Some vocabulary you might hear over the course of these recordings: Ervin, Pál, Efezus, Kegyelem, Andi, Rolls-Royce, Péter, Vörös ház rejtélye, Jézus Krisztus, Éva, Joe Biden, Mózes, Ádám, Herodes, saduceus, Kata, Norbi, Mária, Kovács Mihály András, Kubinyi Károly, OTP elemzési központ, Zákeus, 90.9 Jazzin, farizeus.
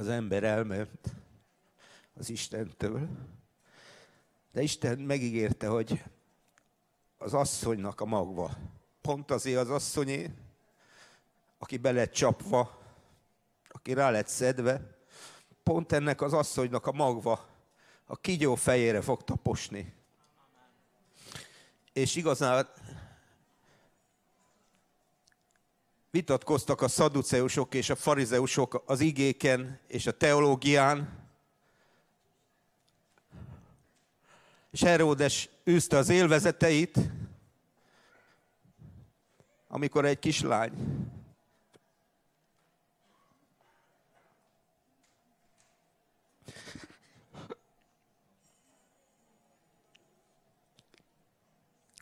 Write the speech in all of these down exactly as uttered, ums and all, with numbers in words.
az ember elment az Istentől, de Isten megígérte, hogy az asszonynak a magva, pont azért az asszonyé, aki be lett csapva, aki rá lett szedve, pont ennek az asszonynak a magva a kígyó fejére fog taposni. És igazán vitatkoztak a saduceusok és a farizeusok az igéken és a teológián. És Herodes űzte az élvezeteit, amikor egy kislány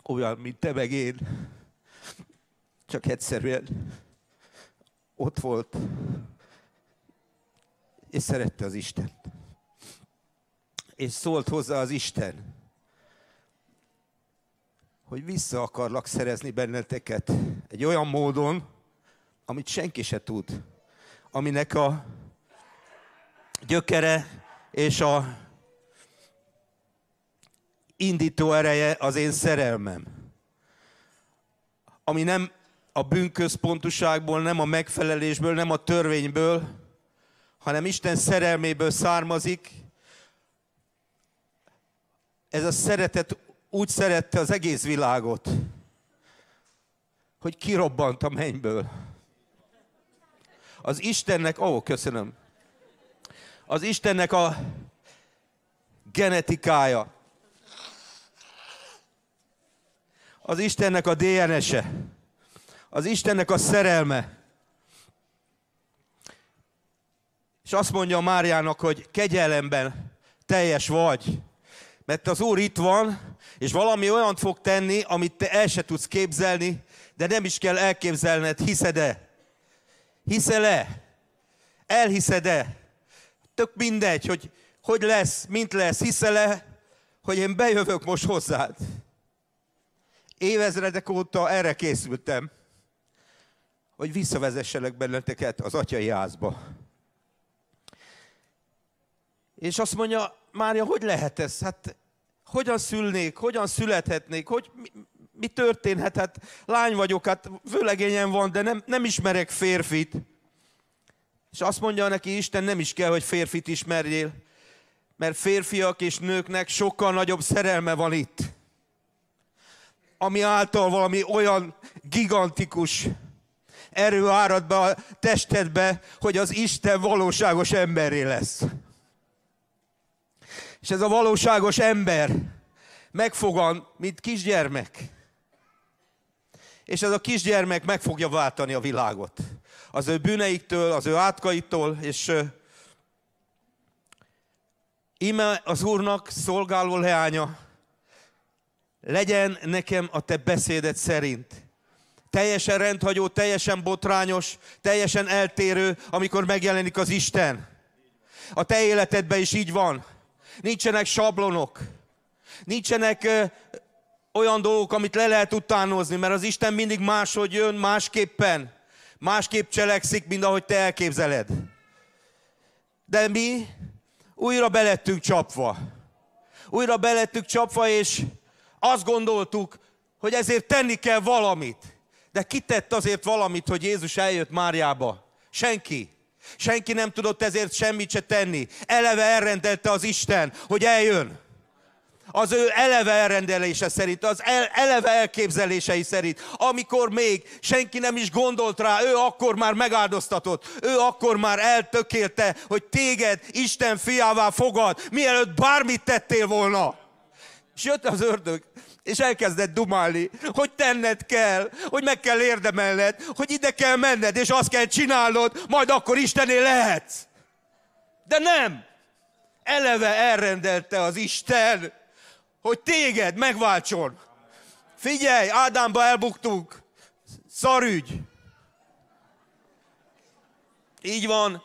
olyan, mint te meg én, csak egyszerűen ott volt, és szerette az Istent. És szólt hozzá az Isten, hogy vissza akarlak szerezni benneteket egy olyan módon, amit senki se tud, aminek a gyökere és a indító ereje az én szerelmem, ami nem a bűnközpontúságból, nem a megfelelésből, nem a törvényből, hanem Isten szerelméből származik. Ez a szeretet úgy szerette az egész világot, hogy kirobbant a mennyből. Az Istennek, ó, köszönöm, az Istennek a genetikája, az Istennek a dé en es-e, az Istennek a szerelme. És azt mondja Máriának, hogy kegyelemben teljes vagy, mert az Úr itt van, és valami olyant fog tenni, amit te el se tudsz képzelni, de nem is kell elképzelned, hiszed-e? Hiszel-e? Elhiszed-e? Tök mindegy, hogy hogy lesz, mint lesz, hiszel-e, hogy én bejövök most hozzád. Évezredek óta erre készültem, hogy visszavezesselek benneteket az atyai házba. És azt mondja, Mária, hogy lehet ez? Hát hogyan szülnék, hogyan születhetnék, hogy mi, mi történhet? Hát lány vagyok, hát vőlegényem van, de nem, nem ismerek férfit. És azt mondja neki, Isten, nem is kell, hogy férfit ismerjél, mert férfiak és nőknek sokkal nagyobb szerelme van itt, ami által valami olyan gigantikus erő árad be a testedbe, hogy az Isten valóságos emberré lesz. És ez a valóságos ember megfogan, mint kisgyermek. És ez a kisgyermek meg fogja váltani a világot. Az ő bűneiktől, az ő átkaitól, és íme az Úrnak szolgáló leánya, legyen nekem a te beszéded szerint. Teljesen rendhagyó, teljesen botrányos, teljesen eltérő, amikor megjelenik az Isten. A te életedben is így van. Nincsenek sablonok. Nincsenek ö, olyan dolgok, amit le lehet utánozni, mert az Isten mindig máshogy jön, másképpen. Másképp cselekszik, mint ahogy te elképzeled. De mi újra be lettünk csapva. Újra be lettünk csapva, és azt gondoltuk, hogy ezért tenni kell valamit. De ki tett azért valamit, hogy Jézus eljött Máriába? Senki. Senki nem tudott ezért semmit se tenni. Eleve elrendelte az Isten, hogy eljön. Az ő eleve elrendelése szerint, az eleve elképzelései szerint. Amikor még senki nem is gondolt rá, ő akkor már megáldoztatott. Ő akkor már eltökélte, hogy téged Isten fiává fogad, mielőtt bármit tettél volna. És jött az ördög, és elkezdett dumálni, hogy tenned kell, hogy meg kell érdemelned, hogy ide kell menned, és azt kell csinálnod, majd akkor Istené lehetsz. De nem! Eleve elrendelte az Isten, hogy téged megváltson. Figyelj, Ádámba elbuktunk. Szarügy. Így van.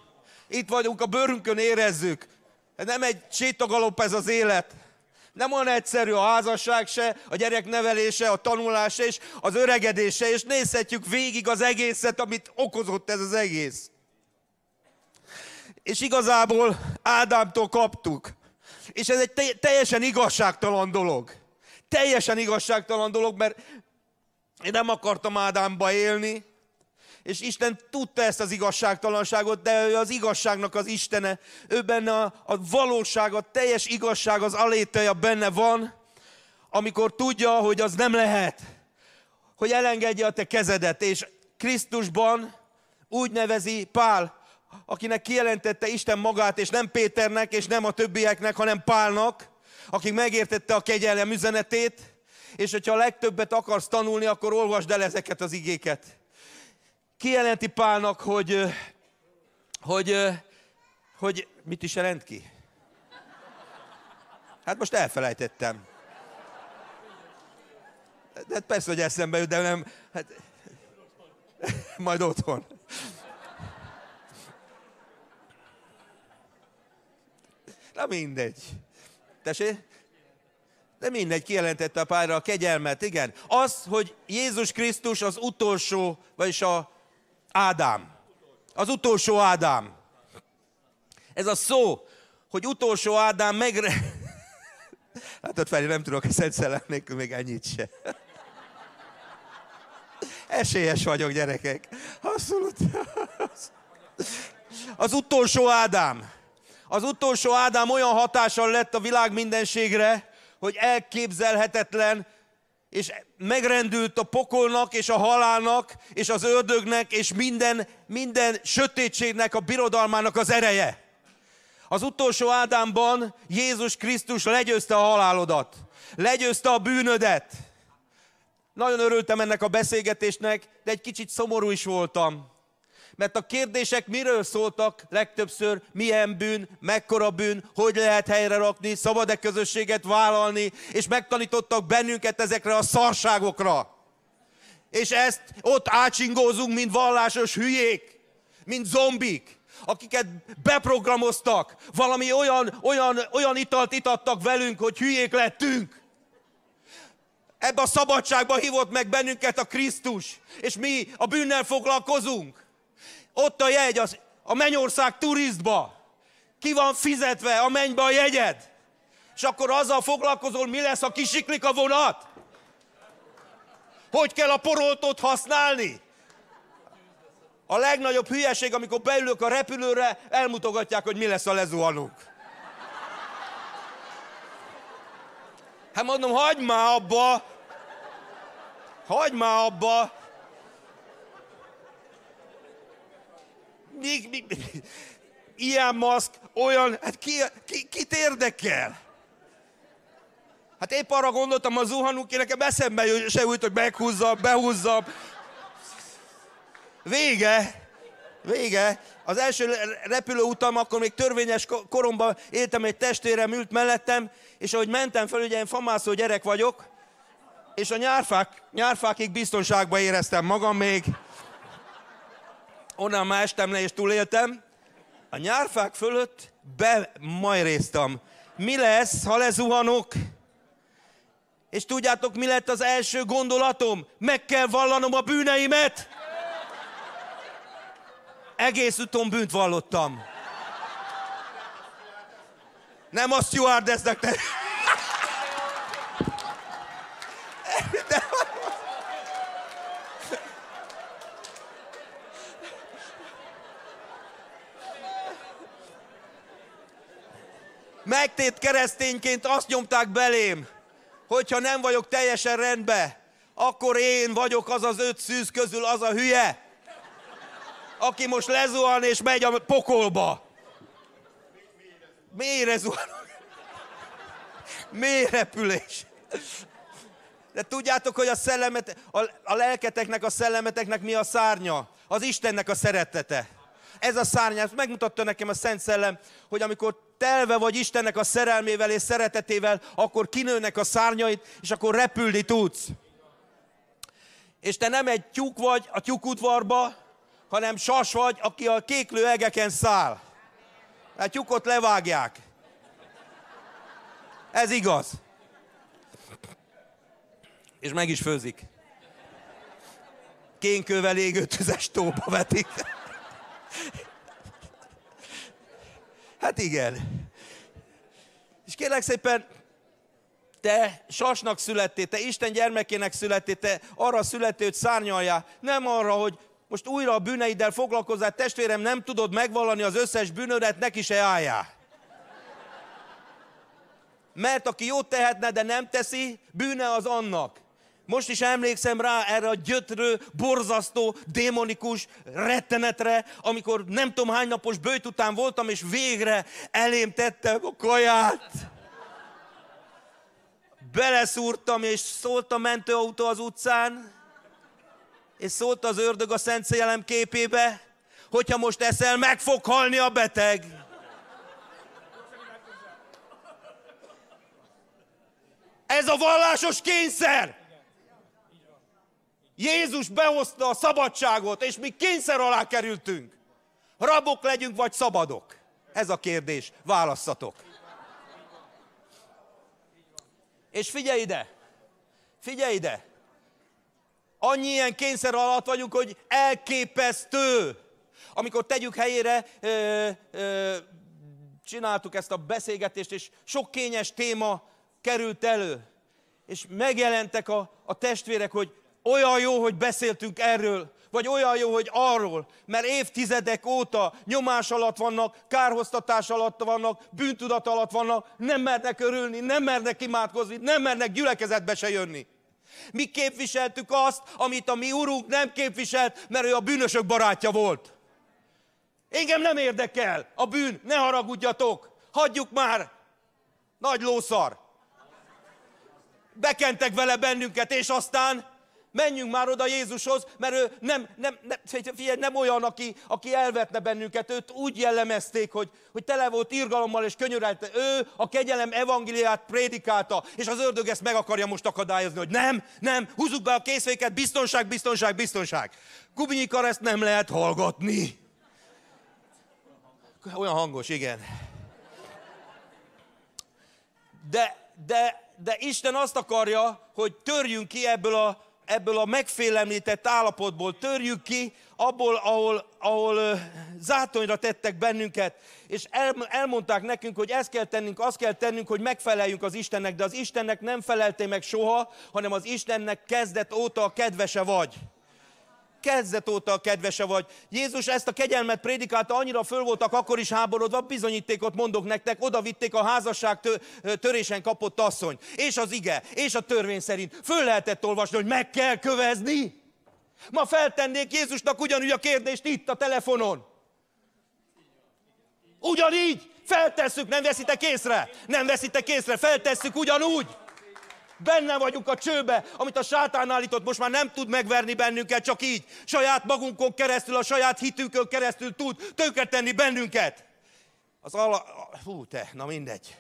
Itt vagyunk, a bőrünkön érezzük. Nem egy sétagalop ez az élet. Nem olyan egyszerű a házasság se, a gyerek nevelése, a tanulása és az öregedése, és nézhetjük végig az egészet, amit okozott ez az egész. és igazából Ádámtól kaptuk. És ez egy teljesen igazságtalan dolog. Teljesen igazságtalan dolog, mert én nem akartam Ádámba élni, és Isten tudta ezt az igazságtalanságot, de ő az igazságnak az Istene. Ő benne a, a valóság, a teljes igazság, az alétaja benne van, amikor tudja, hogy az nem lehet, hogy elengedje a te kezedet. És Krisztusban úgy nevezi Pál, akinek kijelentette Isten magát, és nem Péternek, és nem a többieknek, hanem Pálnak, aki megértette a kegyelem üzenetét, és hogyha a legtöbbet akarsz tanulni, akkor olvasd el ezeket az igéket. Kijelenti Pálnak, hogy, hogy, hogy mit is jelent ki? Hát most elfelejtettem. De persze, hogy eszembe jut, de nem... Hát, majd otthon. Na mindegy. Tessék? De mindegy, kijelentette a Pálra a kegyelmet, igen. Az, hogy Jézus Krisztus az utolsó, vagyis a Ádám. Az utolsó Ádám. Ez a szó, hogy utolsó Ádám megre... Látod, Feri, nem tudok, hogy Szent Szellem nélkül még ennyit se. Esélyes vagyok, gyerekek. Abszolút. Az utolsó Ádám. Az utolsó Ádám olyan hatással lett a világ mindenségre, hogy elképzelhetetlen, és megrendült a pokolnak, és a halálnak, és az ördögnek, és minden, minden sötétségnek, a birodalmának az ereje. Az utolsó Ádámban Jézus Krisztus legyőzte a halálodat, legyőzte a bűnödet. Nagyon örültem ennek a beszélgetésnek, de egy kicsit szomorú is voltam. Mert a kérdések miről szóltak legtöbbször? Milyen bűn, mekkora bűn, hogy lehet helyre rakni, szabad-e közösséget vállalni, és megtanítottak bennünket ezekre a szarságokra. És ezt ott ácsingózunk, mint vallásos hülyék, mint zombik, akiket beprogramoztak, valami olyan, olyan, olyan italt itattak velünk, hogy hülyék lettünk. Ebbe a szabadságba hívott meg bennünket a Krisztus, és mi a bűnnel foglalkozunk. Ott a jegy, az, a mennyország turistba. Ki van fizetve a mennybe a jegyed? És akkor azzal foglalkozol, mi lesz, ha kisiklik a vonat? Hogy kell a poroltót használni? A legnagyobb hülyeség, amikor beülök a repülőre, elmutogatják, hogy mi lesz, ha lezuhanunk. Hát mondom, hagyd már abba! Hagyd már abba! Mi, mi, mi, ilyen maszk, olyan, hát ki, ki, kit érdekel? Hát épp arra gondoltam, a zuhanóké, nekem eszembe se jut, hogy meghúzzam, behúzzam. Vége, vége. Az első repülőutam, akkor még törvényes koromban éltem, egy testvérem ült mellettem, és ahogy mentem fel, ugye én famászó gyerek vagyok, és a nyárfák, nyárfákig biztonságban éreztem magam még. Onnan már estem le, és túléltem. A nyárfák fölött bemajréztam. Mi lesz, ha lezuhanok? És tudjátok, mi lett az első gondolatom? Meg kell vallanom a bűneimet! Egész úton bűnt vallottam. Nem a stewardessnek, de... de... Megtét keresztényként azt nyomták belém, hogyha nem vagyok teljesen rendben, akkor én vagyok az az öt szűz közül az a hülye, aki most lezuhan és megy a pokolba. Mélyre zuhanok. Mély repülés. De tudjátok, hogy a, szellemet, a, a lelketeknek, a szellemeteknek mi a szárnya? Az Istennek a szeretete. Ez a szárnya, megmutatta nekem a Szent Szellem, hogy amikor telve vagy Istennek a szerelmével és szeretetével, akkor kinőnek a szárnyait, és akkor repülni tudsz. És te nem egy tyúk vagy a tyúkudvarba, hanem sas vagy, aki a kéklő egeken száll. A tyúkot levágják. Ez igaz. És meg is főzik. Kénkővel égő tüzes tóba vetik. Hát igen. És kérlek szépen, te sasnak születtél, te Isten gyermekének születtél, te arra születtél, hogy szárnyaljál. Nem arra, hogy most újra a bűneiddel foglalkozzál, testvérem, nem tudod megvallani az összes bűnödet, neki se álljál. Mert aki jót tehetne, de nem teszi, bűne az annak. Most is emlékszem rá erre a gyötrő, borzasztó, démonikus rettenetre, amikor nem tudom hány napos böjt után voltam, és végre elém tettem a kaját. Beleszúrtam, és szólt a mentőautó az utcán, és szólt az ördög a Szent Szellem képébe, hogyha most eszel, meg fog halni a beteg. Ez a vallásos kényszer! Jézus behozta a szabadságot, és mi kényszer alá kerültünk. Rabok legyünk, vagy szabadok? Ez a kérdés. Válasszatok. És figyelj ide! Figyelj ide! Annyi ilyen kényszer alatt vagyunk, hogy elképesztő! Amikor tegyük helyére... Ö, ö, csináltuk ezt a beszélgetést, és sok kényes téma került elő. És megjelentek a, a testvérek, hogy olyan jó, hogy beszéltünk erről, vagy olyan jó, hogy arról, mert évtizedek óta nyomás alatt vannak, kárhoztatás alatt vannak, bűntudat alatt vannak, nem mernek örülni, nem mernek imádkozni, nem mernek gyülekezetbe se jönni. Mi képviseltük azt, amit a mi Urunk nem képviselt, mert ő a bűnösök barátja volt. Engem nem érdekel a bűn, ne haragudjatok, hagyjuk már, nagy lószar. Bekentek vele bennünket, és aztán... Menjünk már oda Jézushoz, mert ő nem, nem, nem, figyelj, nem olyan, aki, aki elvetne bennünket. Őt úgy jellemezték, hogy, hogy tele volt irgalommal és könyörülettel. Ő a kegyelem evangéliát prédikálta, és az ördög ezt meg akarja most akadályozni, hogy nem, nem, húzzuk be a készféket, biztonság, biztonság, biztonság. Kubinyi Károly, ezt nem lehet hallgatni. Olyan hangos, igen. De, de, de Isten azt akarja, hogy törjünk ki ebből a... ebből a megfélemlített állapotból, törjük ki, abból, ahol, ahol zátonyra tettek bennünket, és el, elmondták nekünk, hogy ezt kell tennünk, azt kell tennünk, hogy megfeleljünk az Istennek, de az Istennek nem feleltél meg soha, hanem az Istennek kezdet óta a kedvese vagy. Kezdet óta a kedvese vagy. Jézus ezt a kegyelmet prédikálta, annyira föl voltak akkor is háborodva, bizonyítékot mondok nektek, oda vitték a házasság törésen kapott asszony. És az ige, és a törvény szerint föl lehetett olvasni, hogy meg kell kövezni. Ma feltennék Jézusnak ugyanúgy a kérdést itt a telefonon. Ugyanígy feltesszük, nem veszitek észre? Nem veszitek észre, feltesszük ugyanúgy. Benne vagyunk a csőbe, amit a sátán állított, most már nem tud megverni bennünket, csak így. Saját magunkon keresztül, a saját hitünkön keresztül tud tönkre tenni bennünket. Az ala... Hú, te, na mindegy.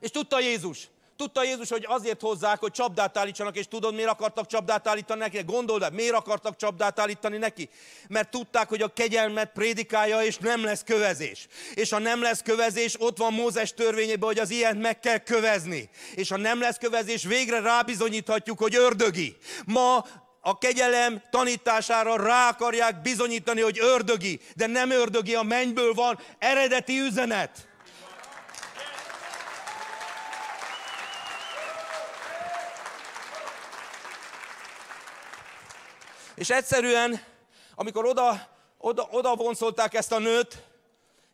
És tudta Jézus, tudta Jézus, hogy azért hozzák, hogy csapdát állítsanak, és tudod, miért akartak csapdát állítani neki? Gondold el, miért akartak csapdát állítani neki? Mert tudták, hogy a kegyelmet prédikálja, és nem lesz kövezés. És ha nem lesz kövezés, ott van Mózes törvényében, hogy az ilyet meg kell kövezni. És ha nem lesz kövezés, végre rábizonyíthatjuk, hogy ördögi. Ma a kegyelem tanítására rá akarják bizonyítani, hogy ördögi, de nem ördögi, a mennyből van, eredeti üzenet. És egyszerűen, amikor oda, oda, oda vonszolták ezt a nőt,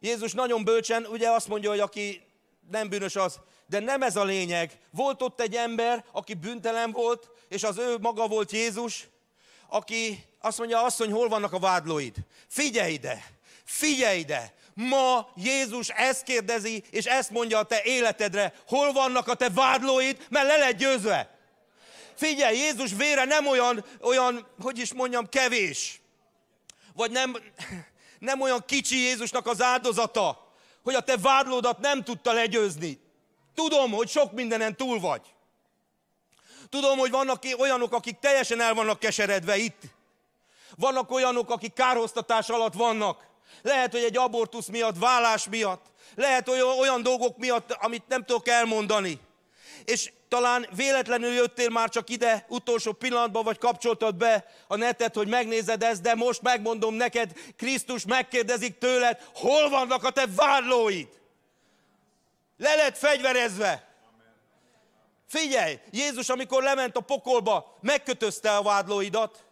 Jézus nagyon bölcsen, ugye azt mondja, hogy aki nem bűnös az, de nem ez a lényeg. Volt ott egy ember, aki bűntelen volt, és az ő maga volt Jézus, aki azt mondja, asszony, hol vannak a vádlóid? Figyelj ide, figyelj ide! Ma Jézus ezt kérdezi, és ezt mondja a te életedre, hol vannak a te vádlóid, mert le lett győzve. Figyelj, Jézus vére nem olyan, olyan, hogy is mondjam, kevés. Vagy nem, nem olyan kicsi Jézusnak az áldozata, hogy a te vádlódat nem tudta legyőzni. Tudom, hogy sok mindenen túl vagy. Tudom, hogy vannak olyanok, akik teljesen el vannak keseredve itt. Vannak olyanok, akik kárhoztatás alatt vannak. Lehet, hogy egy abortusz miatt, vállás miatt. Lehet, hogy olyan dolgok miatt, amit nem tudok elmondani. és talán véletlenül jöttél már csak ide utolsó pillanatban, vagy kapcsoltad be a netet, hogy megnézed ezt, de most megmondom neked, Krisztus megkérdezik tőled, hol vannak a te vádlóid? Le lett fegyverezve. Figyelj, Jézus, amikor lement a pokolba, megkötözte a vádlóidat,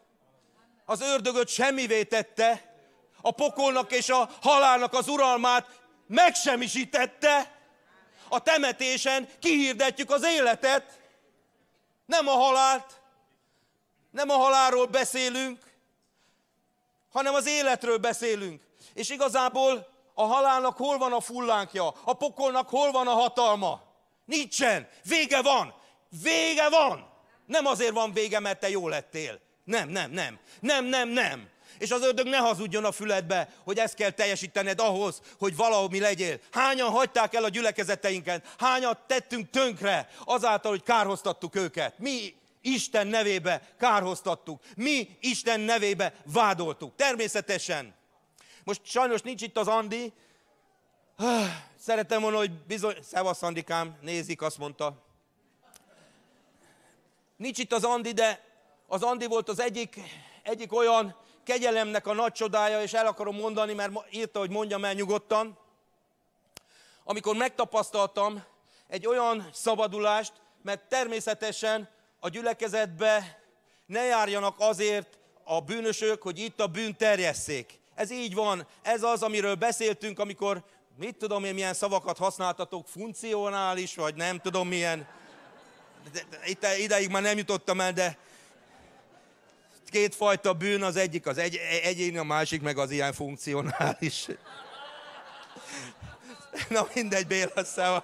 az ördögöt semmivé tette, a pokolnak és a halálnak az uralmát megsemmisítette, a temetésen kihirdetjük az életet, nem a halált, nem a halálról beszélünk, hanem az életről beszélünk. És igazából a halálnak hol van a fullánkja, a pokolnak hol van a hatalma? Nincsen, vége van, vége van. Nem azért van vége, mert te jó lettél. Nem, nem, nem, nem, nem, nem. És az ördög ne hazudjon a füledbe, hogy ezt kell teljesítened ahhoz, hogy valahogy legyél. Hányan hagyták el a gyülekezeteinket, hányan tettünk tönkre azáltal, hogy kárhoztattuk őket. Mi Isten nevébe kárhoztattuk, mi Isten nevébe vádoltuk. Természetesen. Most sajnos nincs itt az Andi. Szeretem volna, hogy bizony... Szevasz, Andikám, nézik, azt mondta. Nincs itt az Andi, de az Andi volt az egyik, egyik olyan kegyelemnek a nagy csodája, és el akarom mondani, mert írta, hogy mondjam el nyugodtan. Amikor megtapasztaltam egy olyan szabadulást, mert természetesen a gyülekezetbe ne járjanak azért a bűnösök, hogy itt a bűn terjesszék. Ez így van, ez az, amiről beszéltünk, amikor mit tudom én, milyen szavakat használtatok, funkcionális, vagy nem tudom milyen. De, de, de, ideig már nem jutottam el, de kétfajta bűn, az egyik az egy, egyéni, a másik meg az ilyen funkcionális. Na mindegy, Béla, szevasz.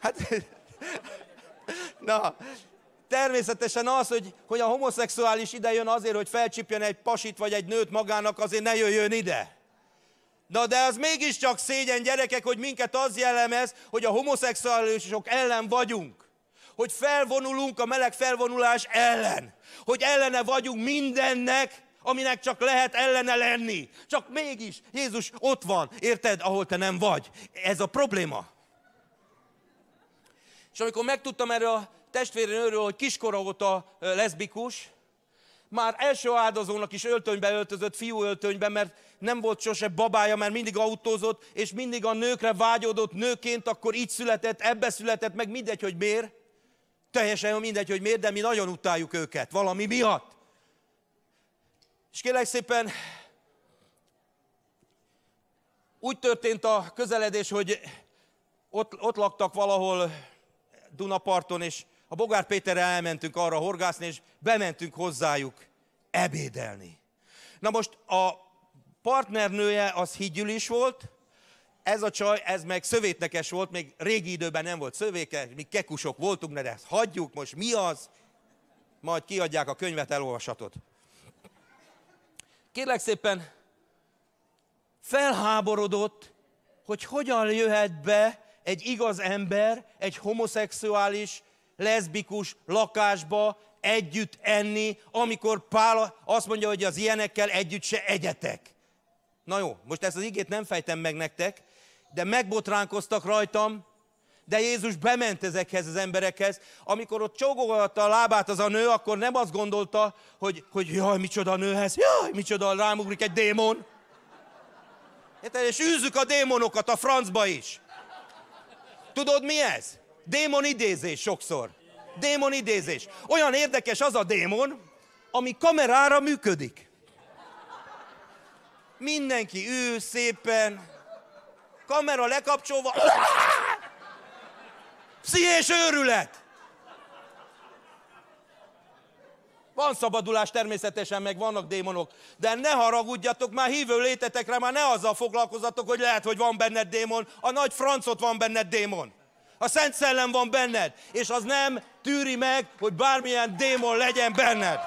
Hát, na, természetesen az, hogy, hogy a homoszexuális ide jön azért, hogy felcsipjen egy pasit vagy egy nőt magának, azért ne jöjjön ide. Na de az mégiscsak szégyen, gyerekek, hogy minket az jellemez, hogy a homoszexuálisok ellen vagyunk. Hogy felvonulunk a meleg felvonulás ellen. Hogy ellene vagyunk mindennek, aminek csak lehet ellene lenni. Csak mégis Jézus ott van, érted, ahol te nem vagy. Ez a probléma. És amikor megtudtam erről a testvérnőről, hogy kiskora óta leszbikus, már első áldozónak is öltönybe öltözött, fiú öltönybe, mert nem volt sose babája, mert mindig autózott, és mindig a nőkre vágyódott nőként, akkor így született, ebbe született, meg mindegy, hogy miért. Teljesen mindegy, hogy miért, de mi nagyon utáljuk őket, valami miatt. És kérlek szépen, úgy történt a közeledés, hogy ott, ott laktak valahol Dunaparton, és a Bogár Péterrel elmentünk arra horgászni, és bementünk hozzájuk ebédelni. Na most a partnernője az higgyülis volt, ez a csaj, ez meg szövétnekes volt, még régi időben nem volt szövéke, mi kekusok voltunk, de ezt hagyjuk, most mi az? Majd kiadják a könyvet, elolvashatod. Kérlek szépen, felháborodott, hogy hogyan jöhet be egy igaz ember, egy homoszexuális, leszbikus lakásba együtt enni, amikor Pál azt mondja, hogy az ilyenekkel együtt se egyetek. Na jó, most ezt az igét nem fejtem meg nektek, de megbotránkoztak rajtam, de Jézus bement ezekhez az emberekhez. Amikor ott csókolgatta a lábát az a nő, akkor nem azt gondolta, hogy, hogy jaj, micsoda a nőhez, jaj, micsoda, rámugrik egy démon. Érted? És űzzük a démonokat a francba is. Tudod, mi ez? Démonidézés sokszor. Démonidézés. Olyan érdekes az a démon, ami kamerára működik. Mindenki ül szépen, kamera lekapcsolva, pszichés őrület. Van szabadulás természetesen, meg vannak démonok, de ne haragudjatok már hívő létetekre, már ne azzal foglalkozzatok, hogy lehet, hogy van benned démon, a nagy francot van benned démon. A Szent Szellem van benned, és az nem tűri meg, hogy bármilyen démon legyen benned.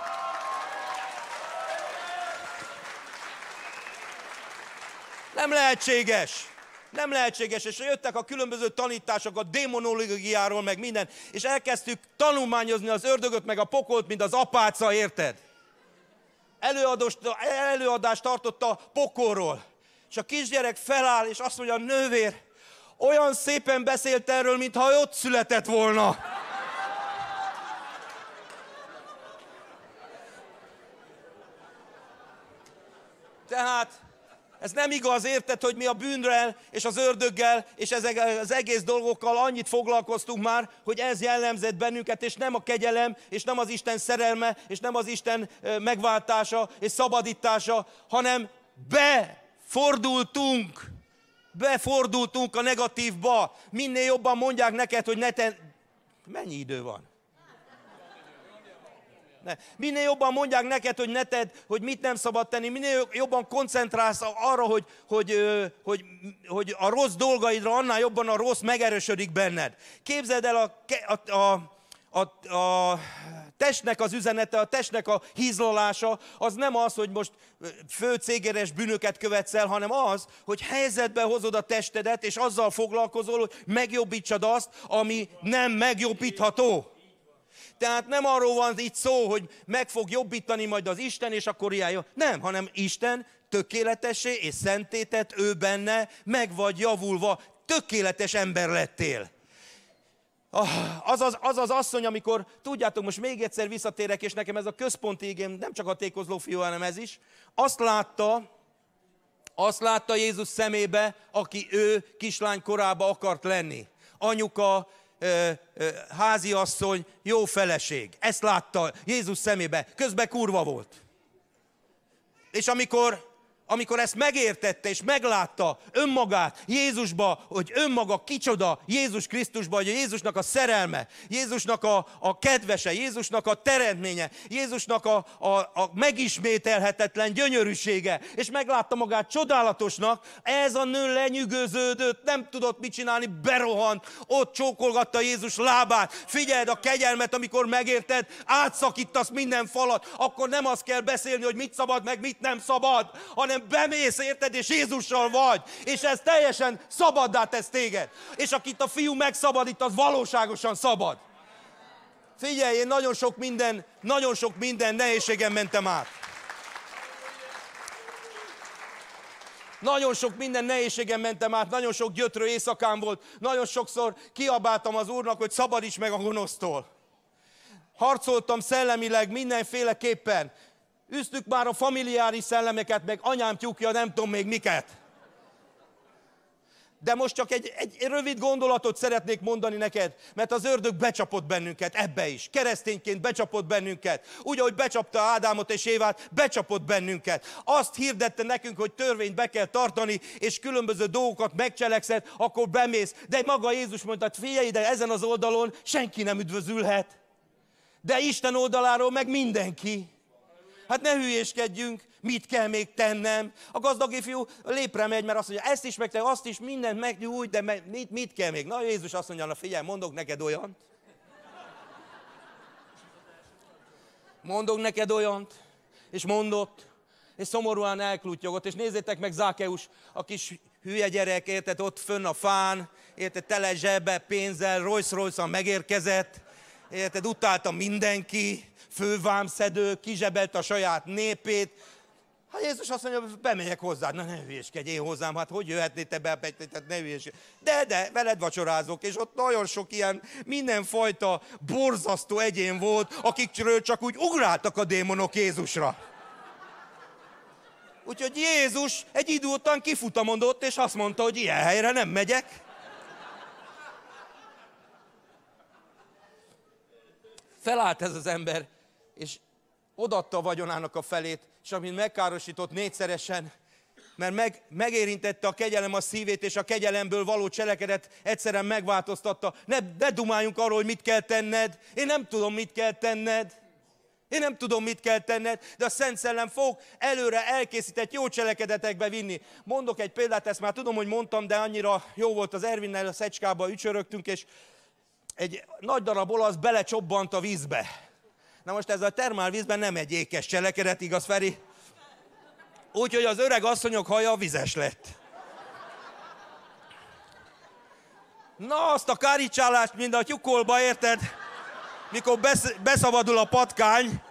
Nem lehetséges. Nem lehetséges, és jöttek a különböző tanítások a démonológiáról, meg minden, és elkezdtük tanulmányozni az ördögöt, meg a pokolt, mint az apáca, érted? Előadós, előadást tartott a pokolról, és a kisgyerek feláll, és azt mondja, a nővér, olyan szépen beszélt erről, mintha ott született volna. Tehát ez nem igaz, érted, hogy mi a bűnrel és az ördöggel és ezek az egész dolgokkal annyit foglalkoztunk már, hogy ez jellemzett bennünket, és nem a kegyelem, és nem az Isten szerelme, és nem az Isten megváltása és szabadítása, hanem befordultunk, befordultunk a negatívba. Minél jobban mondják neked, hogy ne te... Mennyi idő van? Ne. Minél jobban mondják neked, hogy ne tedd, hogy mit nem szabad tenni, minél jobban koncentrálsz arra, hogy, hogy, hogy, hogy a rossz dolgaidra, annál jobban a rossz megerősödik benned. Képzeld el a, a, a, a, a testnek az üzenete, a testnek a hízlalása, az nem az, hogy most főcégeres bűnöket követsz el, hanem az, hogy helyzetbe hozod a testedet, és azzal foglalkozol, hogy megjobbítsad azt, ami nem megjobbítható. Tehát nem arról van itt szó, hogy meg fog jobbítani majd az Isten, és akkor járja. Nem, hanem Isten tökéletessé és szenté tett, ő benne meg vagy javulva. Tökéletes ember lettél. Az az, az az asszony, amikor, tudjátok, most még egyszer visszatérek, és nekem ez a központi igém, nem csak a tékozló fiú, hanem ez is. Azt látta, azt látta Jézus szemébe, aki ő kislány korába akart lenni. Anyuka, háziasszony, jó feleség. Ezt látta Jézus szemébe. Közben kurva volt. És amikor, amikor ezt megértette és meglátta önmagát Jézusba, hogy önmaga kicsoda Jézus Krisztusba, hogy Jézusnak a szerelme, Jézusnak a, a kedvese, Jézusnak a teremtménye, Jézusnak a, a, a megismételhetetlen gyönyörűsége, és meglátta magát csodálatosnak, ez a nő lenyűgöződött, nem tudott mit csinálni, berohant, ott csókolgatta Jézus lábát. Figyeld a kegyelmet, amikor megérted, átszakítasz minden falat, akkor nem azt kell beszélni, hogy mit szabad, meg mit nem szabad, hanem bemész, érted, és Jézussal vagy, és ez teljesen szabaddá tesz téged. És akit a fiú megszabadít, az valóságosan szabad. Figyelj, én nagyon sok minden, nagyon sok minden nehézségen mentem át. Nagyon sok minden nehézségen mentem át, nagyon sok gyötrő éjszakám volt, nagyon sokszor kiabáltam az Úrnak, hogy szabadíts meg a gonosztól. Harcoltam szellemileg mindenféleképpen. Üztük már a familiáris szellemeket, meg anyám tyúkja, nem tudom még miket. De most csak egy, egy rövid gondolatot szeretnék mondani neked, mert az ördög becsapott bennünket ebbe is. Keresztényként becsapott bennünket. Úgy, ahogy becsapta Ádámot és Évát, becsapott bennünket. Azt hirdette nekünk, hogy törvényt be kell tartani, és különböző dolgokat megcselekszed, akkor bemész. De maga Jézus mondta, hogy figyelj ide, ezen az oldalon senki nem üdvözülhet. De Isten oldaláról meg mindenki. Hát ne hülyéskedjünk, mit kell még tennem? A gazdag ifjú lépre megy, mert azt mondja, ezt is megtenni, azt is, mindent megnyújt, de mit, mit kell még? Na, Jézus azt mondja, na figyelj, mondok neked olyant. Mondok neked olyant, és mondott, és szomorúan elklútyogott. És nézzétek meg Zákeus, a kis hülye gyerek, érted, ott fönn a fán, érted, tele zsebbe, pénzzel, Rolls-Royce-on megérkezett, érted, utálta mindenki. Fővámszedő, kizsebelt a saját népét. Hát Jézus azt mondja, bemegyek hozzád. Na ne hülyéskedj én hozzám, hát hogy jöhetné te be, tehát ne hülyéskedj. De, de, veled vacsorázok. És ott nagyon sok ilyen mindenfajta borzasztó egyén volt, akikről csak úgy ugráltak a démonok Jézusra. Úgyhogy Jézus egy idő után kifutamodott, és azt mondta, hogy ilyen helyre nem megyek. Felállt ez az ember, és odaadta a vagyonának a felét, és amit megkárosított négyszeresen, mert meg, megérintette a kegyelem a szívét, és a kegyelemből való cselekedet egyszerűen megváltoztatta. Ne, ne dumáljunk arról, hogy mit kell tenned. Én nem tudom, mit kell tenned. Én nem tudom, mit kell tenned, de a Szent Szellem fog előre elkészített jó cselekedetekbe vinni. Mondok egy példát, ezt már tudom, hogy mondtam, de annyira jó volt az Ervinnel, a Szecskában ücsörögtünk, és egy nagy darab olasz belecsobbant a vízbe. Na most ez a termálvízben nem egy ékes cselekedet, igaz, Feri? Úgyhogy az öreg asszonyok haja vizes lett. Na, azt a káricsálást, mint a tyukolba, érted? Mikor besz- beszabadul a patkány,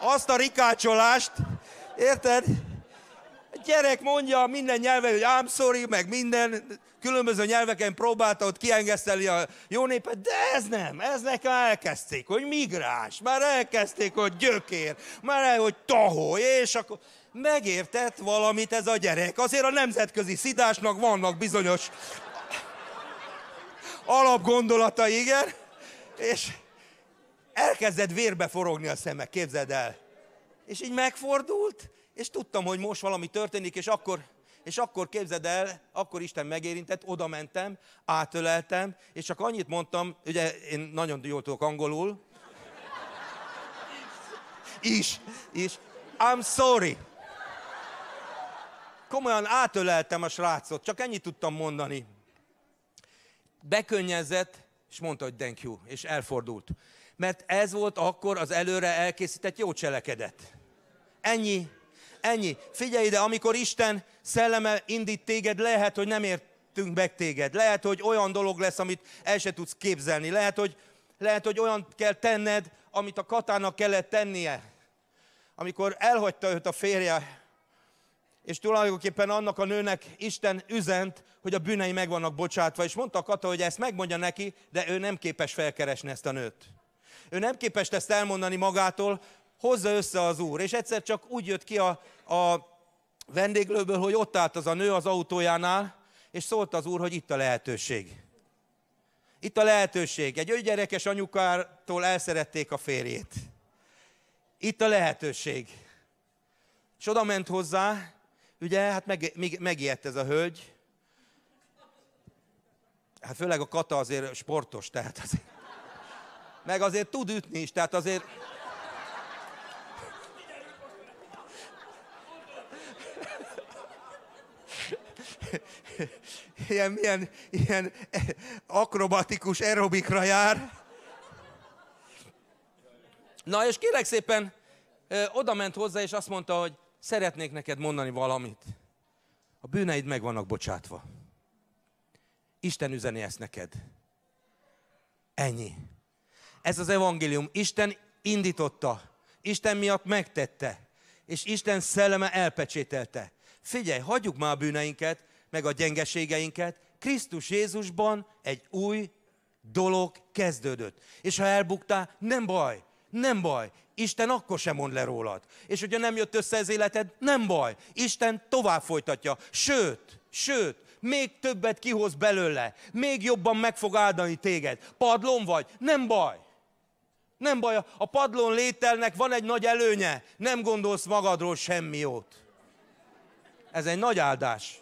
azt a rikácsolást, érted? Egy gyerek mondja minden nyelven, hogy I'm sorry, meg minden különböző nyelveken próbálta ott kiengeszteli a jó népet, de ez nem, ez nekem elkezdték, hogy migráns, már elkezdték, hogy gyökér, már el, hogy tahó, és akkor megértett valamit ez a gyerek. Azért a nemzetközi szidásnak vannak bizonyos alapgondolata, igen, és elkezdett vérbe forogni a szemek, képzeld el. És így megfordult, és tudtam, hogy most valami történik, és akkor, és akkor képzeld el, akkor Isten megérintett, oda mentem, átöleltem, és csak annyit mondtam, ugye én nagyon jól tudok angolul, is, is, I'm sorry. Komolyan átöleltem a srácot, csak ennyit tudtam mondani. Bekönnyezett, és mondta, hogy thank you, és elfordult. Mert ez volt akkor az előre elkészített jó cselekedet. Ennyi, ennyi. Figyelj ide, amikor Isten szelleme indít téged, lehet, hogy nem értünk meg téged. Lehet, hogy olyan dolog lesz, amit el se tudsz képzelni. Lehet, hogy, lehet, hogy olyan kell tenned, amit a Katának kellett tennie. Amikor elhagyta őt a férje, és tulajdonképpen annak a nőnek Isten üzent, hogy a bűnei meg vannak bocsátva, és mondta a Kata, hogy ezt megmondja neki, de ő nem képes felkeresni ezt a nőt. Ő nem képes ezt elmondani magától, hozza össze az Úr. És egyszer csak úgy jött ki a, a vendéglőből, hogy ott állt az a nő az autójánál, és szólt az Úr, hogy itt a lehetőség. Itt a lehetőség. Egy ötgyerekes anyukától elszerették a férjét. Itt a lehetőség. És oda ment hozzá, ugye, hát meg, meg, megijedt ez a hölgy. Hát főleg a Kata azért sportos, tehát azért. Meg azért tud ütni is, tehát azért... Ilyen, ilyen, ilyen akrobatikus aerobikra jár. Na és kérlek szépen, oda ment hozzá, és azt mondta, hogy szeretnék neked mondani valamit. A bűneid meg vannak bocsátva. Isten üzeni ezt neked. Ennyi. Ez az evangélium. Isten indította. Isten miatt megtette. És Isten szelleme elpecsételte. Figyelj, hagyjuk már a bűneinket, meg a gyengeségeinket. Krisztus Jézusban egy új dolog kezdődött. És ha elbuktál, nem baj. Nem baj. Isten akkor sem mond le rólad. És hogyha nem jött össze az életed, nem baj. Isten tovább folytatja. Sőt, sőt, még többet kihoz belőle. Még jobban meg fog áldani téged. Padlón vagy, nem baj. Nem baj, a padlón lételnek van egy nagy előnye. Nem gondolsz magadról semmi jót. Ez egy nagy áldás.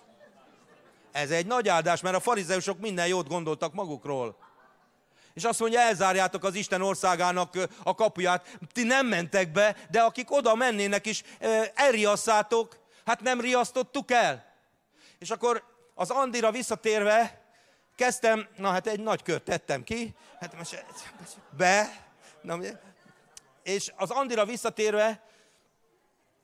Ez egy nagy áldás, mert a farizeusok minden jót gondoltak magukról. És azt mondja, elzárjátok az Isten országának a kapuját. Ti nem mentek be, de akik oda mennének is, elriasszátok, hát nem riasztottuk el. És akkor az Andira visszatérve kezdtem, na hát egy nagy kört tettem ki, hát most be, na, és az Andira visszatérve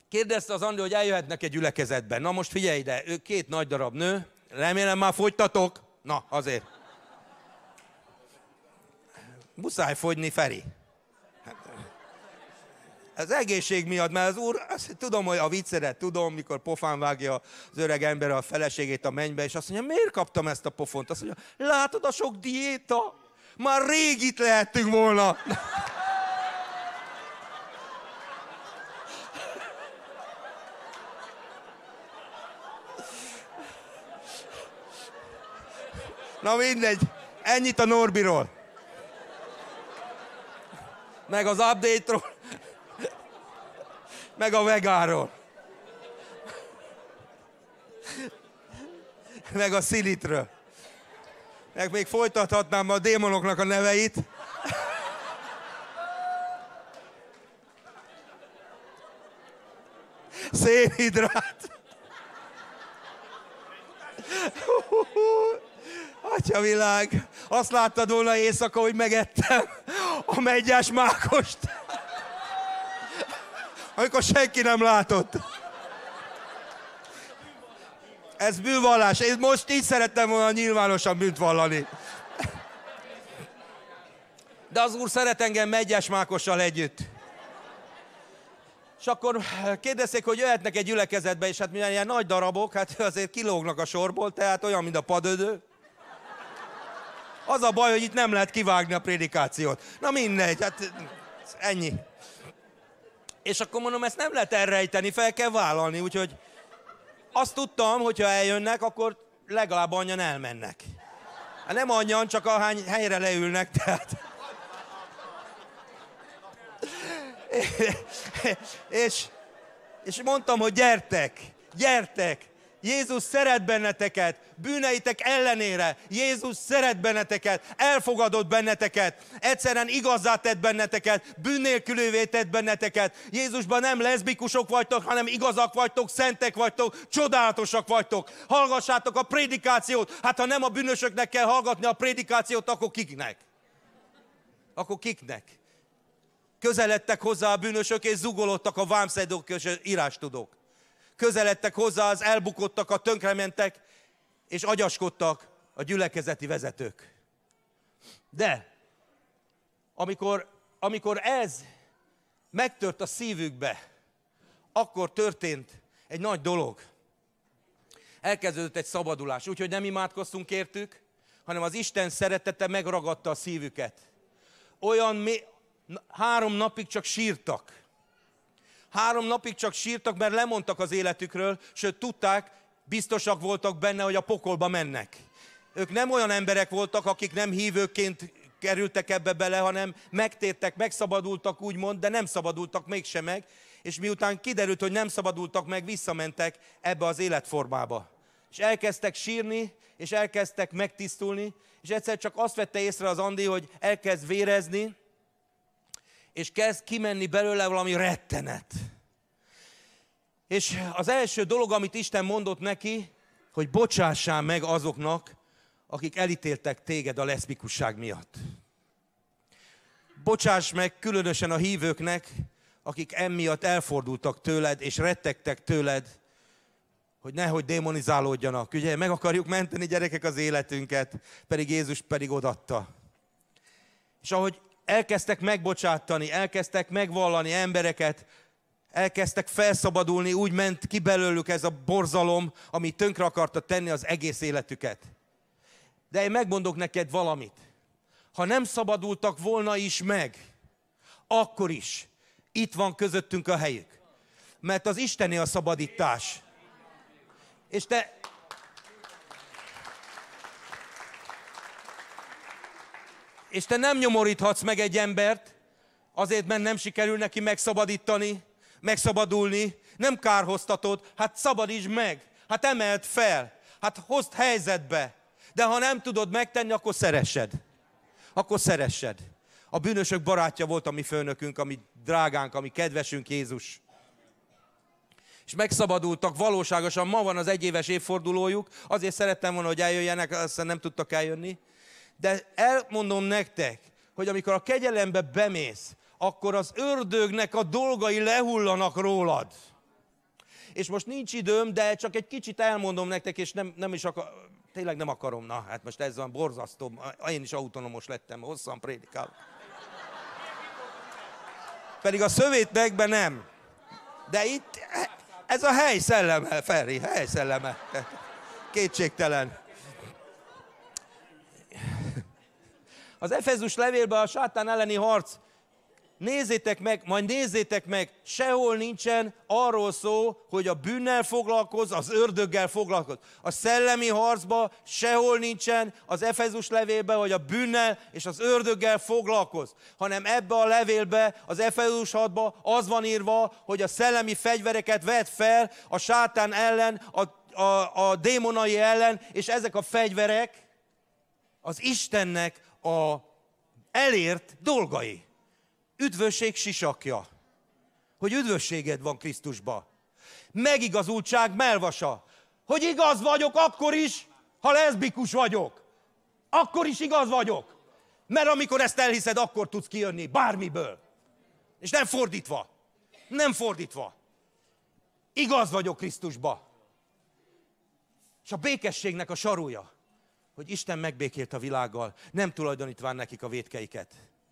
kérdezte az Andi, hogy eljöhetnek egy gyülekezetben. Na most figyelj ide, ő két nagy darab nő, remélem már fogytatok, na azért. Muszáj fogyni, Feri. Az egészség miatt, mert az Úr, azt tudom, hogy a viccedet tudom, mikor pofán vágja az öreg ember a feleségét a mennybe, és azt mondja, miért kaptam ezt a pofont? Azt mondja, látod a sok diéta? Már rég itt lehettünk volna. Na mindegy, ennyit a Norbiról. Meg az update-ról, meg a vegáról, meg a szilitről. Meg még folytathatnám a démonoknak a neveit. Szénhidrát. Atyavilág, azt láttad volna éjszaka, hogy megettem a meggyás mákost, amikor senki nem látott. Ez bűnvallás. Én most így szerettem volna nyilvánosan bűnt vallani. De az Úr szeret engem meggyás mákossal együtt. És akkor kérdezték, hogy jöhetnek egy gyülekezetbe, és hát milyen ilyen nagy darabok, hát azért kilógnak a sorból, tehát olyan, mint a padödő. Az a baj, hogy itt nem lehet kivágni a prédikációt. Na mindegy, hát ennyi. És akkor mondom, ezt nem lehet elrejteni, fel kell vállalni, úgyhogy azt tudtam, hogyha eljönnek, akkor legalább annyian elmennek. Hát nem annyian, csak ahány helyre leülnek, tehát... és, és mondtam, hogy gyertek, gyertek, Jézus szeret benneteket, bűneitek ellenére, Jézus szeret benneteket, elfogadott benneteket, egyszerűen igazzá tett benneteket, bűn nélkülővé tett benneteket. Jézusban nem leszbikusok vagytok, hanem igazak vagytok, szentek vagytok, csodálatosak vagytok. Hallgassátok a prédikációt, hát ha nem a bűnösöknek kell hallgatni a prédikációt, akkor kiknek? Akkor kiknek? Közeledtek hozzá a bűnösök, és zugolódtak a vámszedők és írástudók. Közeledtek hozzá az elbukottak, a tönkrementek, és agyaskodtak a gyülekezeti vezetők. De amikor, amikor ez megtört a szívükbe, akkor történt egy nagy dolog. Elkezdődött egy szabadulás, úgyhogy nem imádkoztunk értük, hanem az Isten szeretete megragadta a szívüket. Olyan mi... Három napig csak sírtak. Három napig csak sírtak, mert lemondtak az életükről, sőt tudták, biztosak voltak benne, hogy a pokolba mennek. Ők nem olyan emberek voltak, akik nem hívőként kerültek ebbe bele, hanem megtértek, megszabadultak úgymond, de nem szabadultak mégsem meg, és miután kiderült, hogy nem szabadultak meg, visszamentek ebbe az életformába. És elkezdtek sírni, és elkezdtek megtisztulni, és egyszer csak azt vette észre az Andi, hogy elkezd vérezni, és kezd kimenni belőle valami rettenet. És az első dolog, amit Isten mondott neki, hogy bocsássál meg azoknak, akik elítéltek téged a leszbikusság miatt. Bocsáss meg különösen a hívőknek, akik emiatt elfordultak tőled, és rettegtek tőled, hogy nehogy démonizálódjanak. Ugye, meg akarjuk menteni gyerekek az életünket, pedig Jézus pedig odatta. És ahogy elkezdtek megbocsátani, elkezdtek megvallani embereket, elkezdtek felszabadulni, úgy ment ki belőlük ez a borzalom, ami tönkre akarta tenni az egész életüket. De én megmondok neked valamit. Ha nem szabadultak volna is meg, akkor is itt van közöttünk a helyük. Mert az Istené a szabadítás. És te... És te nem nyomoríthatsz meg egy embert, azért, mert nem sikerül neki megszabadítani, megszabadulni, nem kárhoztatod, hát szabadítsd meg, hát emeld fel, hát hozd helyzetbe. De ha nem tudod megtenni, akkor szeressed. Akkor szeressed. A bűnösök barátja volt a mi főnökünk, a mi drágánk, a mi kedvesünk Jézus. És megszabadultak valóságosan, ma van az egyéves évfordulójuk, azért szerettem volna, hogy eljöjjenek, aztán nem tudtak eljönni. De elmondom nektek, hogy amikor a kegyelembe bemész, akkor az ördögnek a dolgai lehullanak rólad. És most nincs időm, de csak egy kicsit elmondom nektek, és nem, nem is akar, tényleg nem akarom. Na, hát most ez van borzasztó, én is autonomos lettem, hosszan prédikálok. Pedig a szövétnekben nem. De itt ez a hely szelleme, Feri, hely szelleme. Kétségtelen. Az Efezus levélben a sátán elleni harc, nézzétek meg, majd nézzétek meg, sehol nincsen arról szó, hogy a bűnnel foglalkozz, az ördöggel foglalkozz. A szellemi harcban sehol nincsen az Efezus levélben, hogy a bűnnel és az ördöggel foglalkozz. Hanem ebbe a levélbe, az Efezus hatban az van írva, hogy a szellemi fegyvereket vedd fel a sátán ellen, a, a, a démonai ellen, és ezek a fegyverek az Istennek a elért dolgai. Üdvösség sisakja. Hogy üdvösséged van Krisztusba. Megigazultság mellvasa. Hogy igaz vagyok akkor is, ha leszbikus vagyok. Akkor is igaz vagyok. Mert amikor ezt elhiszed, akkor tudsz kijönni bármiből. És nem fordítva. Nem fordítva. Igaz vagyok Krisztusba. És a békességnek a sarúja, hogy Isten megbékélt a világgal, nem tulajdonítván nekik a vétkeiket.